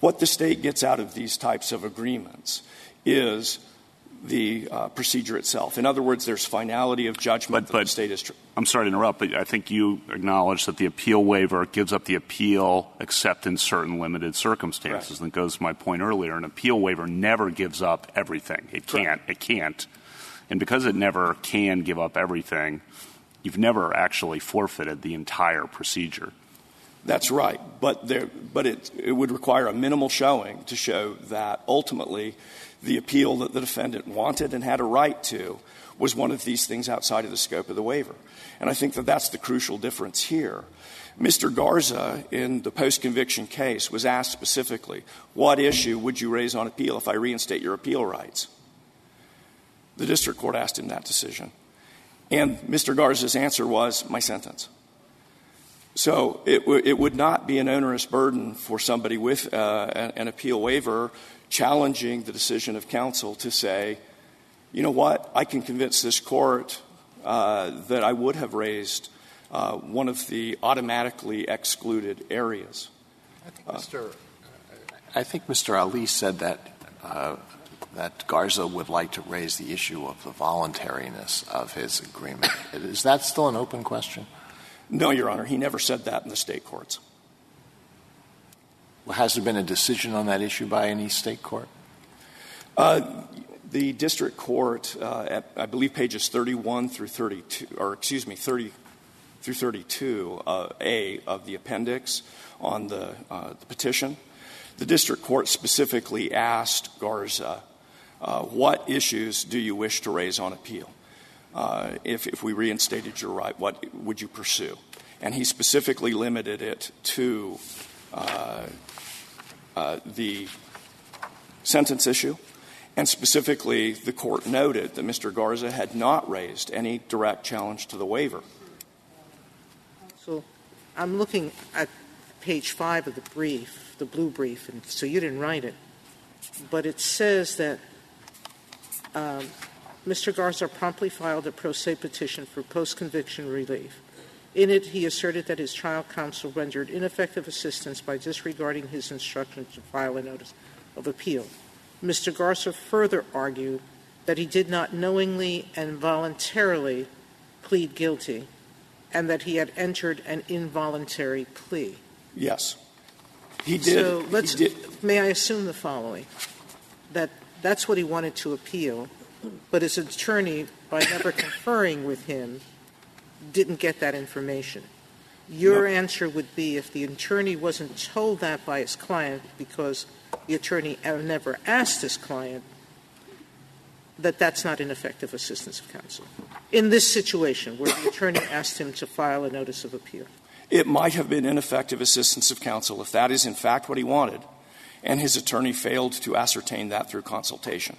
What the state gets out of these types of agreements is the procedure itself. In other words, there's finality of judgment that the state is I'm sorry to interrupt, but I think you acknowledge that the appeal waiver gives up the appeal except in certain limited circumstances. Right. And it goes to my point earlier. An appeal waiver never gives up everything. It can't. Correct. It can't. And because it never can give up everything, you've never actually forfeited the entire procedure. That's right. But it would require a minimal showing to show that ultimately the appeal that the defendant wanted and had a right to was one of these things outside of the scope of the waiver. And I think that that's the crucial difference here. Mr. Garza, in the post-conviction case, was asked specifically, what issue would you raise on appeal if I reinstate your appeal rights? The district court asked him that decision. And Mr. Garza's answer was, my sentence. So it would not be an onerous burden for somebody with an appeal waiver challenging the decision of counsel to say, you know what, I can convince this court that I would have raised one of the automatically excluded areas. I think Mr. Ali said that Garza would like to raise the issue of the voluntariness of his agreement. Is that still an open question? No, Your Honor. He never said that in the state courts. Well, has there been a decision on that issue by any state court? The district court, at, I believe, pages 31 through 32, or excuse me, 30 through 32 A of the appendix on the petition, the district court specifically asked Garza, "What issues do you wish to raise on appeal? If we reinstated your right, what would you pursue?" And he specifically limited it to the sentence issue. And specifically, the court noted that Mr. Garza had not raised any direct challenge to the waiver. So I'm looking at page 5 of the brief, the blue brief, and so you didn't write it. But it says that Mr. Garza promptly filed a pro se petition for post-conviction relief. In it, he asserted that his trial counsel rendered ineffective assistance by disregarding his instruction to file a notice of appeal. Mr. Garza further argued that he did not knowingly and voluntarily plead guilty and that he had entered an involuntary plea. Yes. He did. So may I assume the following, that that's what he wanted to appeal, but his attorney, by never conferring with him, didn't get that information. Your answer would be if the attorney wasn't told that by his client because the attorney never asked his client, that that's not ineffective assistance of counsel. In this situation where the attorney asked him to file a notice of appeal. It might have been ineffective assistance of counsel if that is in fact what he wanted, and his attorney failed to ascertain that through consultation.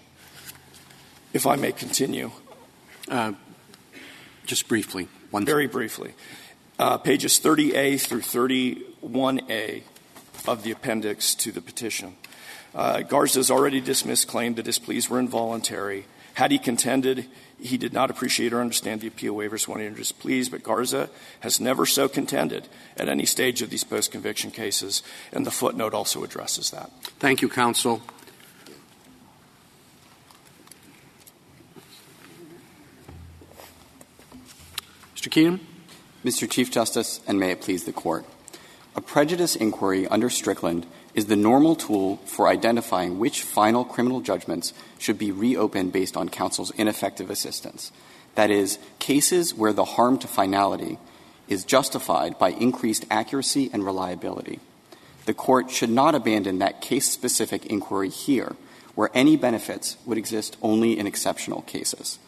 If I may continue. Just briefly. Very briefly. Pages 30A through 31A of the appendix to the petition. Garza's already dismissed claim that his pleas were involuntary. Had he contended he did not appreciate or understand the appeal waivers when he entered his pleas, but Garza has never so contended at any stage of these post-conviction cases, and the footnote also addresses that. Thank you, counsel. Mr. Keenum. Mr. Chief Justice, and may it please the Court. A prejudice inquiry under Strickland is the normal tool for identifying which final criminal judgments should be reopened based on counsel's ineffective assistance. That is, cases where the harm to finality is justified by increased accuracy and reliability. The Court should not abandon that case-specific inquiry here, where any benefits would exist only in exceptional cases.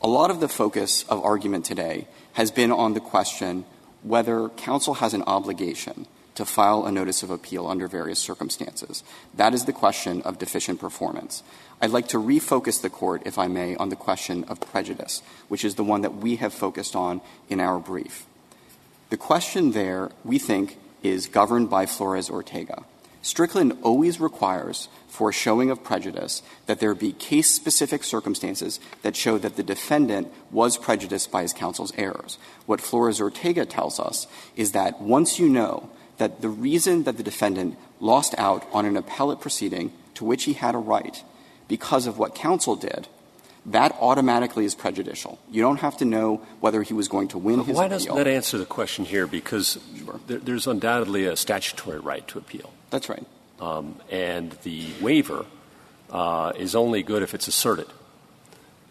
A lot of the focus of argument today has been on the question whether counsel has an obligation to file a notice of appeal under various circumstances. That is the question of deficient performance. I'd like to refocus the Court, if I may, on the question of prejudice, which is the one that we have focused on in our brief. The question there, we think, is governed by Flores Ortega. Strickland always requires, for showing of prejudice, that there be case-specific circumstances that show that the defendant was prejudiced by his counsel's errors. What Flores Ortega tells us is that once you know that the reason that the defendant lost out on an appellate proceeding to which he had a right because of what counsel did, that automatically is prejudicial. You don't have to know whether he was going to win his appeal. Why doesn't that answer the question here? Because there's undoubtedly a statutory right to appeal. That's right. And the waiver is only good if it's asserted.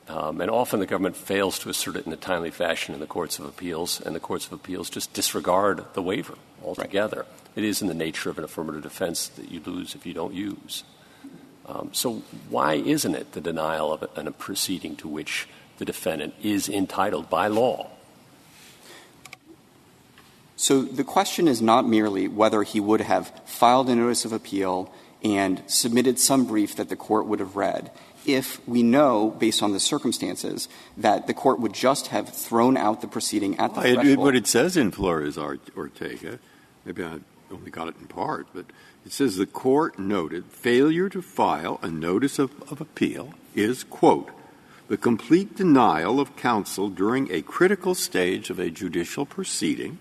And often the government fails to assert it in a timely fashion in the courts of appeals, and the courts of appeals just disregard the waiver altogether. Right. It is in the nature of an affirmative defense that you lose if you don't use. So why isn't it the denial of a proceeding to which the defendant is entitled by law? So the question is not merely whether he would have filed a notice of appeal and submitted some brief that the court would have read if we know, based on the circumstances, that the court would just have thrown out the proceeding at the threshold. What it says in Flores Ortega, maybe I only got it in part, but it says the court noted failure to file a notice of appeal is, quote, the complete denial of counsel during a critical stage of a judicial proceeding,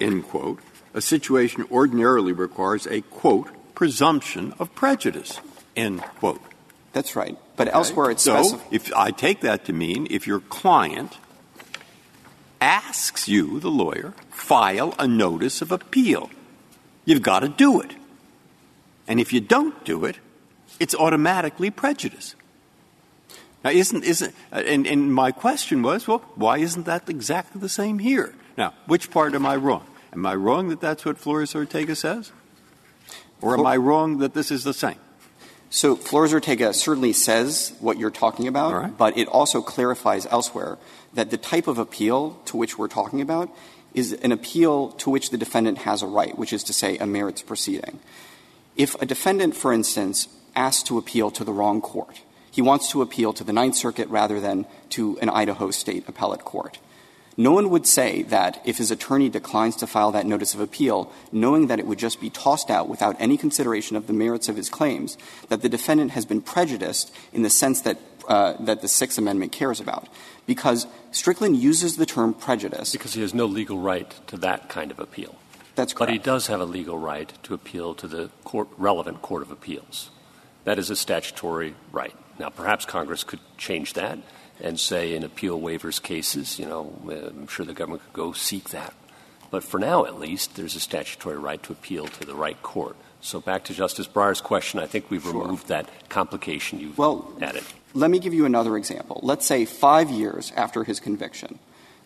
end quote, a situation ordinarily requires a, quote, presumption of prejudice, end quote. That's right. But okay. Elsewhere it's so if I take that to mean if your client asks you, the lawyer, file a notice of appeal, you've got to do it. And if you don't do it, it's automatically prejudice. Now, isn't my question was, well, why isn't that exactly the same here? Now, which part am I wrong? Am I wrong that that's what Flores Ortega says? Or am I wrong that this is the same? So Flores Ortega certainly says what you're talking about, right. But it also clarifies elsewhere that the type of appeal to which we're talking about is an appeal to which the defendant has a right, which is to say a merits proceeding. If a defendant, for instance, asks to appeal to the wrong court, he wants to appeal to the Ninth Circuit rather than to an Idaho state appellate court. No one would say that if his attorney declines to file that notice of appeal, knowing that it would just be tossed out without any consideration of the merits of his claims, that the defendant has been prejudiced in the sense that that the Sixth Amendment cares about. Because Strickland uses the term prejudice. Because he has no legal right to that kind of appeal. That's correct. But he does have a legal right to appeal to the relevant court of appeals. That is a statutory right. Now, perhaps Congress could change that and say in appeal waivers cases, you know, I'm sure the government could go seek that. But for now, at least, there's a statutory right to appeal to the right court. So back to Justice Breyer's question, I think we've removed that complication you've added. Let me give you another example. Let's say 5 years after his conviction,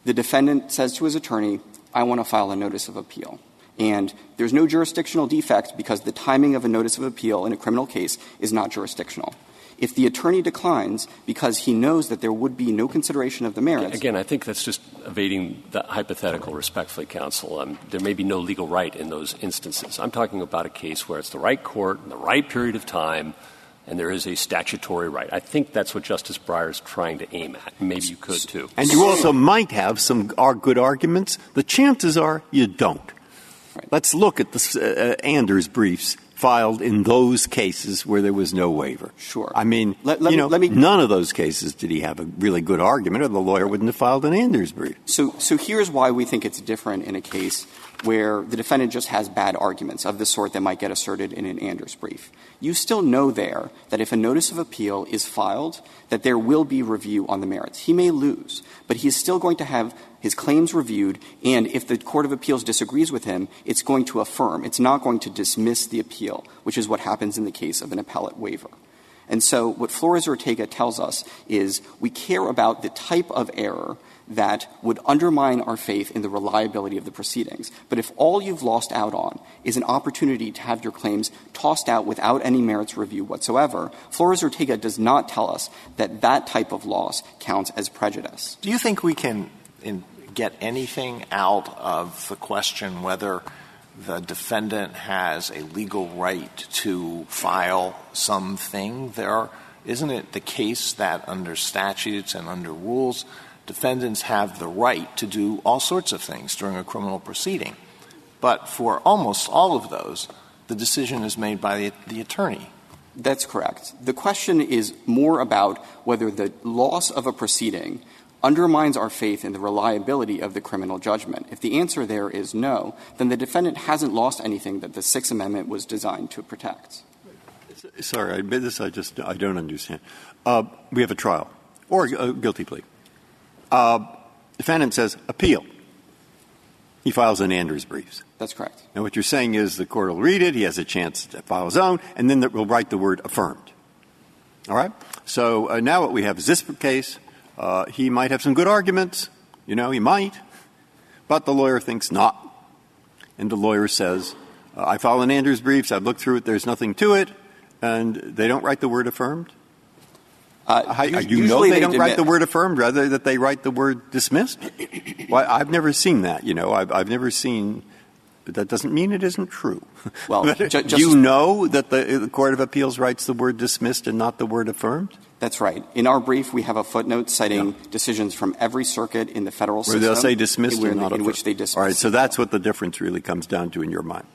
the defendant says to his attorney, I want to file a notice of appeal. And there's no jurisdictional defect because the timing of a notice of appeal in a criminal case is not jurisdictional. If the attorney declines because he knows that there would be no consideration of the merits. Again, I think that's just evading the hypothetical, respectfully, counsel. There may be no legal right in those instances. I'm talking about a case where it's the right court in the right period of time, and there is a statutory right. I think that's what Justice Breyer is trying to aim at. Maybe you could, too. And you also might have some good arguments. The chances are you don't. Right. Let's look at the Anders briefs filed in those cases where there was no waiver. Sure. I mean, none of those cases did he have a really good argument, or the lawyer wouldn't have filed an Anders brief. So here's why we think it's different in a case where the defendant just has bad arguments of the sort that might get asserted in an Anders brief. You still know there that if a notice of appeal is filed, that there will be review on the merits. He may lose, but he is still going to have his claims reviewed, and if the Court of Appeals disagrees with him, it's going to affirm. It's not going to dismiss the appeal, which is what happens in the case of an appellate waiver. And so what Flores Ortega tells us is we care about the type of error that would undermine our faith in the reliability of the proceedings. But if all you've lost out on is an opportunity to have your claims tossed out without any merits review whatsoever, Flores Ortega does not tell us that that type of loss counts as prejudice. Do you think we can get anything out of the question whether the defendant has a legal right to file something? Isn't it the case that under statutes and under rules, defendants have the right to do all sorts of things during a criminal proceeding? But for almost all of those, the decision is made by the attorney. That's correct. The question is more about whether the loss of a proceeding undermines our faith in the reliability of the criminal judgment. If the answer there is no, then the defendant hasn't lost anything that the Sixth Amendment was designed to protect. Sorry, I admit this. I don't understand. We have a trial or a guilty plea. Defendant says appeal. He files an Anders briefs. That's correct. Now, what you're saying is the court will read it. He has a chance to file his own, and then we'll write the word affirmed. All right? So now what we have is this case. He might have some good arguments. You know, he might. But the lawyer thinks not. And the lawyer says, I file an Anders briefs. I've looked through it. There's nothing to it. And they don't write the word affirmed? You know they don't write the word affirmed, rather that they write the word dismissed? Well, I've never seen that, you know. I've never seen – that doesn't mean it isn't true. Well, you know that the Court of Appeals writes the word dismissed and not the word affirmed? That's right. In our brief, we have a footnote citing decisions from every circuit in the federal system. Where they'll say dismissed or not affirmed. In which they dismiss. All right. So that's what the difference really comes down to in your mind.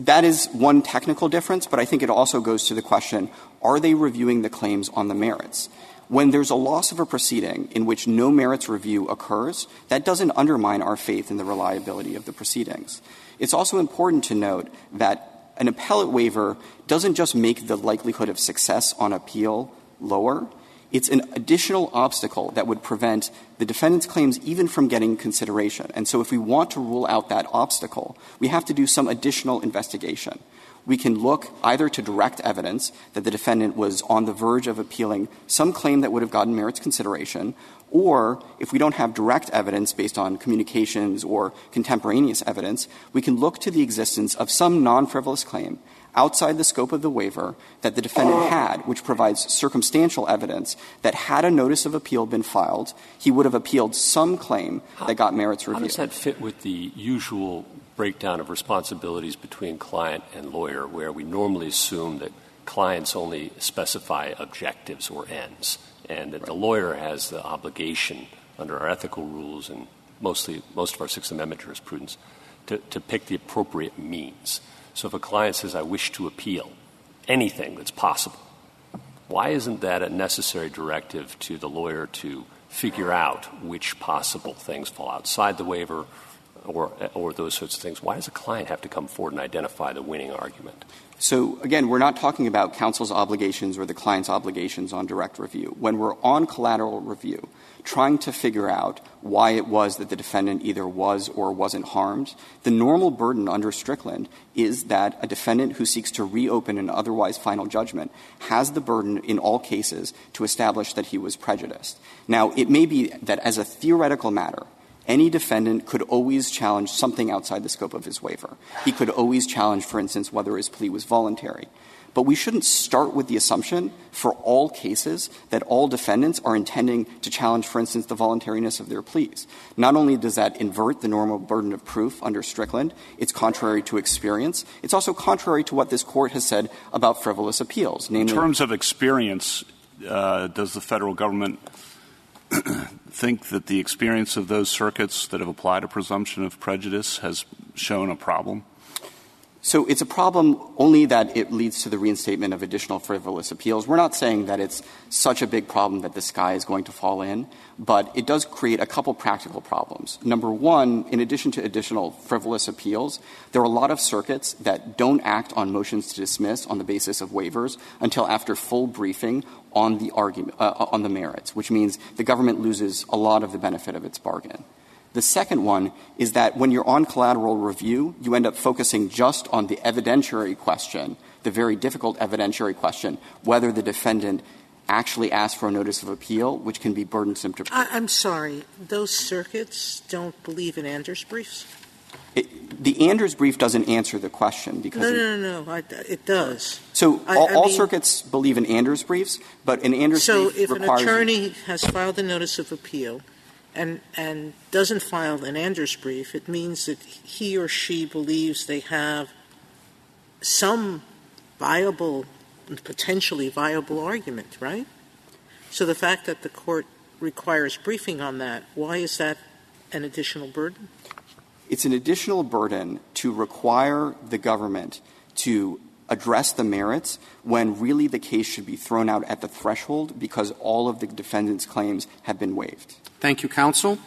That is one technical difference, but I think it also goes to the question, are they reviewing the claims on the merits? When there's a loss of a proceeding in which no merits review occurs, that doesn't undermine our faith in the reliability of the proceedings. It's also important to note that an appellate waiver doesn't just make the likelihood of success on appeal lower. It's an additional obstacle that would prevent the defendant's claims even from getting consideration. And so if we want to rule out that obstacle, we have to do some additional investigation. We can look either to direct evidence that the defendant was on the verge of appealing some claim that would have gotten merits consideration, or if we don't have direct evidence based on communications or contemporaneous evidence, we can look to the existence of some non-frivolous claim outside the scope of the waiver that the defendant had, which provides circumstantial evidence that had a notice of appeal been filed, he would have appealed some claim that got merits review. How does that fit with the usual breakdown of responsibilities between client and lawyer, where we normally assume that clients only specify objectives or ends, and that the lawyer has the obligation under our ethical rules and most of our Sixth Amendment jurisprudence to pick the appropriate means? So if a client says, I wish to appeal anything that's possible, why isn't that a necessary directive to the lawyer to figure out which possible things fall outside the waiver or those sorts of things? Why does a client have to come forward and identify the winning argument? So, again, we're not talking about counsel's obligations or the client's obligations on direct review. When we're on collateral review, trying to figure out why it was that the defendant either was or wasn't harmed, the normal burden under Strickland is that a defendant who seeks to reopen an otherwise final judgment has the burden in all cases to establish that he was prejudiced. Now, it may be that as a theoretical matter, any defendant could always challenge something outside the scope of his waiver. He could always challenge, for instance, whether his plea was voluntary. But we shouldn't start with the assumption for all cases that all defendants are intending to challenge, for instance, the voluntariness of their pleas. Not only does that invert the normal burden of proof under Strickland, it's contrary to experience. It's also contrary to what this Court has said about frivolous appeals. Namely, in terms of experience, does the federal government think that the experience of those circuits that have applied a presumption of prejudice has shown a problem? So it's a problem only that it leads to the reinstatement of additional frivolous appeals. We're not saying that it's such a big problem that the sky is going to fall in, but it does create a couple practical problems. Number one, in addition to additional frivolous appeals, there are a lot of circuits that don't act on motions to dismiss on the basis of waivers until after full briefing on the argument on the merits, which means the government loses a lot of the benefit of its bargain. The second one is that when you're on collateral review, you end up focusing just on the evidentiary question, the very difficult evidentiary question, whether the defendant actually asked for a notice of appeal, which can be burdensome to prove. I'm sorry. Those circuits don't believe in Anders briefs? The Anders brief doesn't answer the question because No. It does. So all circuits believe in Anders briefs, but an Anders brief requires — So if an attorney has filed a notice of appeal and doesn't file an Anders brief, it means that he or she believes they have some viable, potentially viable argument, right? So the fact that the court requires briefing on that, why is that an additional burden? It's an additional burden to require the government to address the merits when really the case should be thrown out at the threshold because all of the defendant's claims have been waived. Thank you, counsel.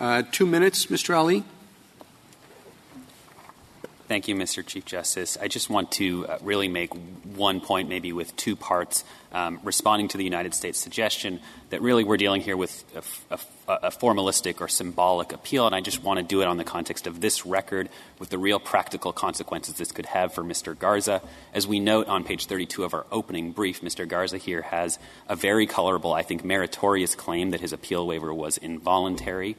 2 minutes, Mr. Ali. Thank you, Mr. Chief Justice. I just want to really make one point, maybe with two parts, responding to the United States suggestion that really we're dealing here with a formalistic or symbolic appeal, and I just want to do it on the context of this record with the real practical consequences this could have for Mr. Garza. As we note on page 32 of our opening brief, Mr. Garza here has a very colorable, I think, meritorious claim that his appeal waiver was involuntary.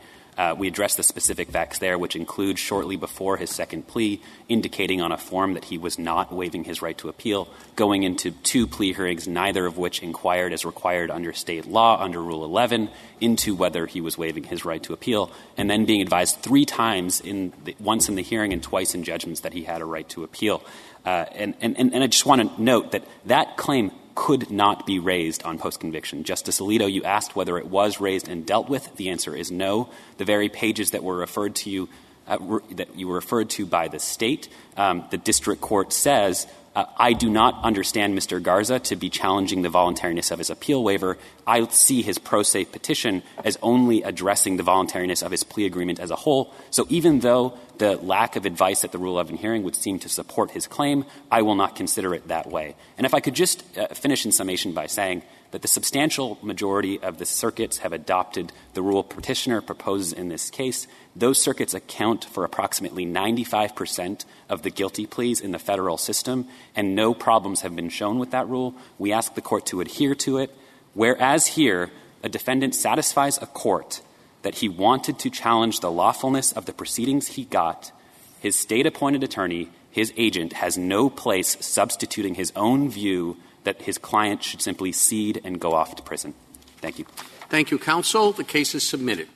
We address the specific facts there, which include shortly before his second plea, indicating on a form that he was not waiving his right to appeal, going into 2 plea hearings, neither of which inquired as required under state law, under Rule 11, into whether he was waiving his right to appeal, and then being advised 3 times, once in the hearing and twice in judgments, that he had a right to appeal. And I just want to note that that claim could not be raised on post-conviction. Justice Alito, you asked whether it was raised and dealt with. The answer is no. The very pages that were referred to you, that you were referred to by the state, the district court says, I do not understand Mr. Garza to be challenging the voluntariness of his appeal waiver. I see his pro se petition as only addressing the voluntariness of his plea agreement as a whole. So even though the lack of advice at the Rule 11 hearing would seem to support his claim, I will not consider it that way. And if I could just finish in summation by saying that the substantial majority of the circuits have adopted the rule petitioner proposes in this case. Those circuits account for approximately 95% of the guilty pleas in the federal system, and no problems have been shown with that rule. We ask the court to adhere to it, whereas here a defendant satisfies a court that he wanted to challenge the lawfulness of the proceedings he got. His state-appointed attorney, his agent, has no place substituting his own view that his client should simply cede and go off to prison. Thank you. Thank you, counsel. The case is submitted.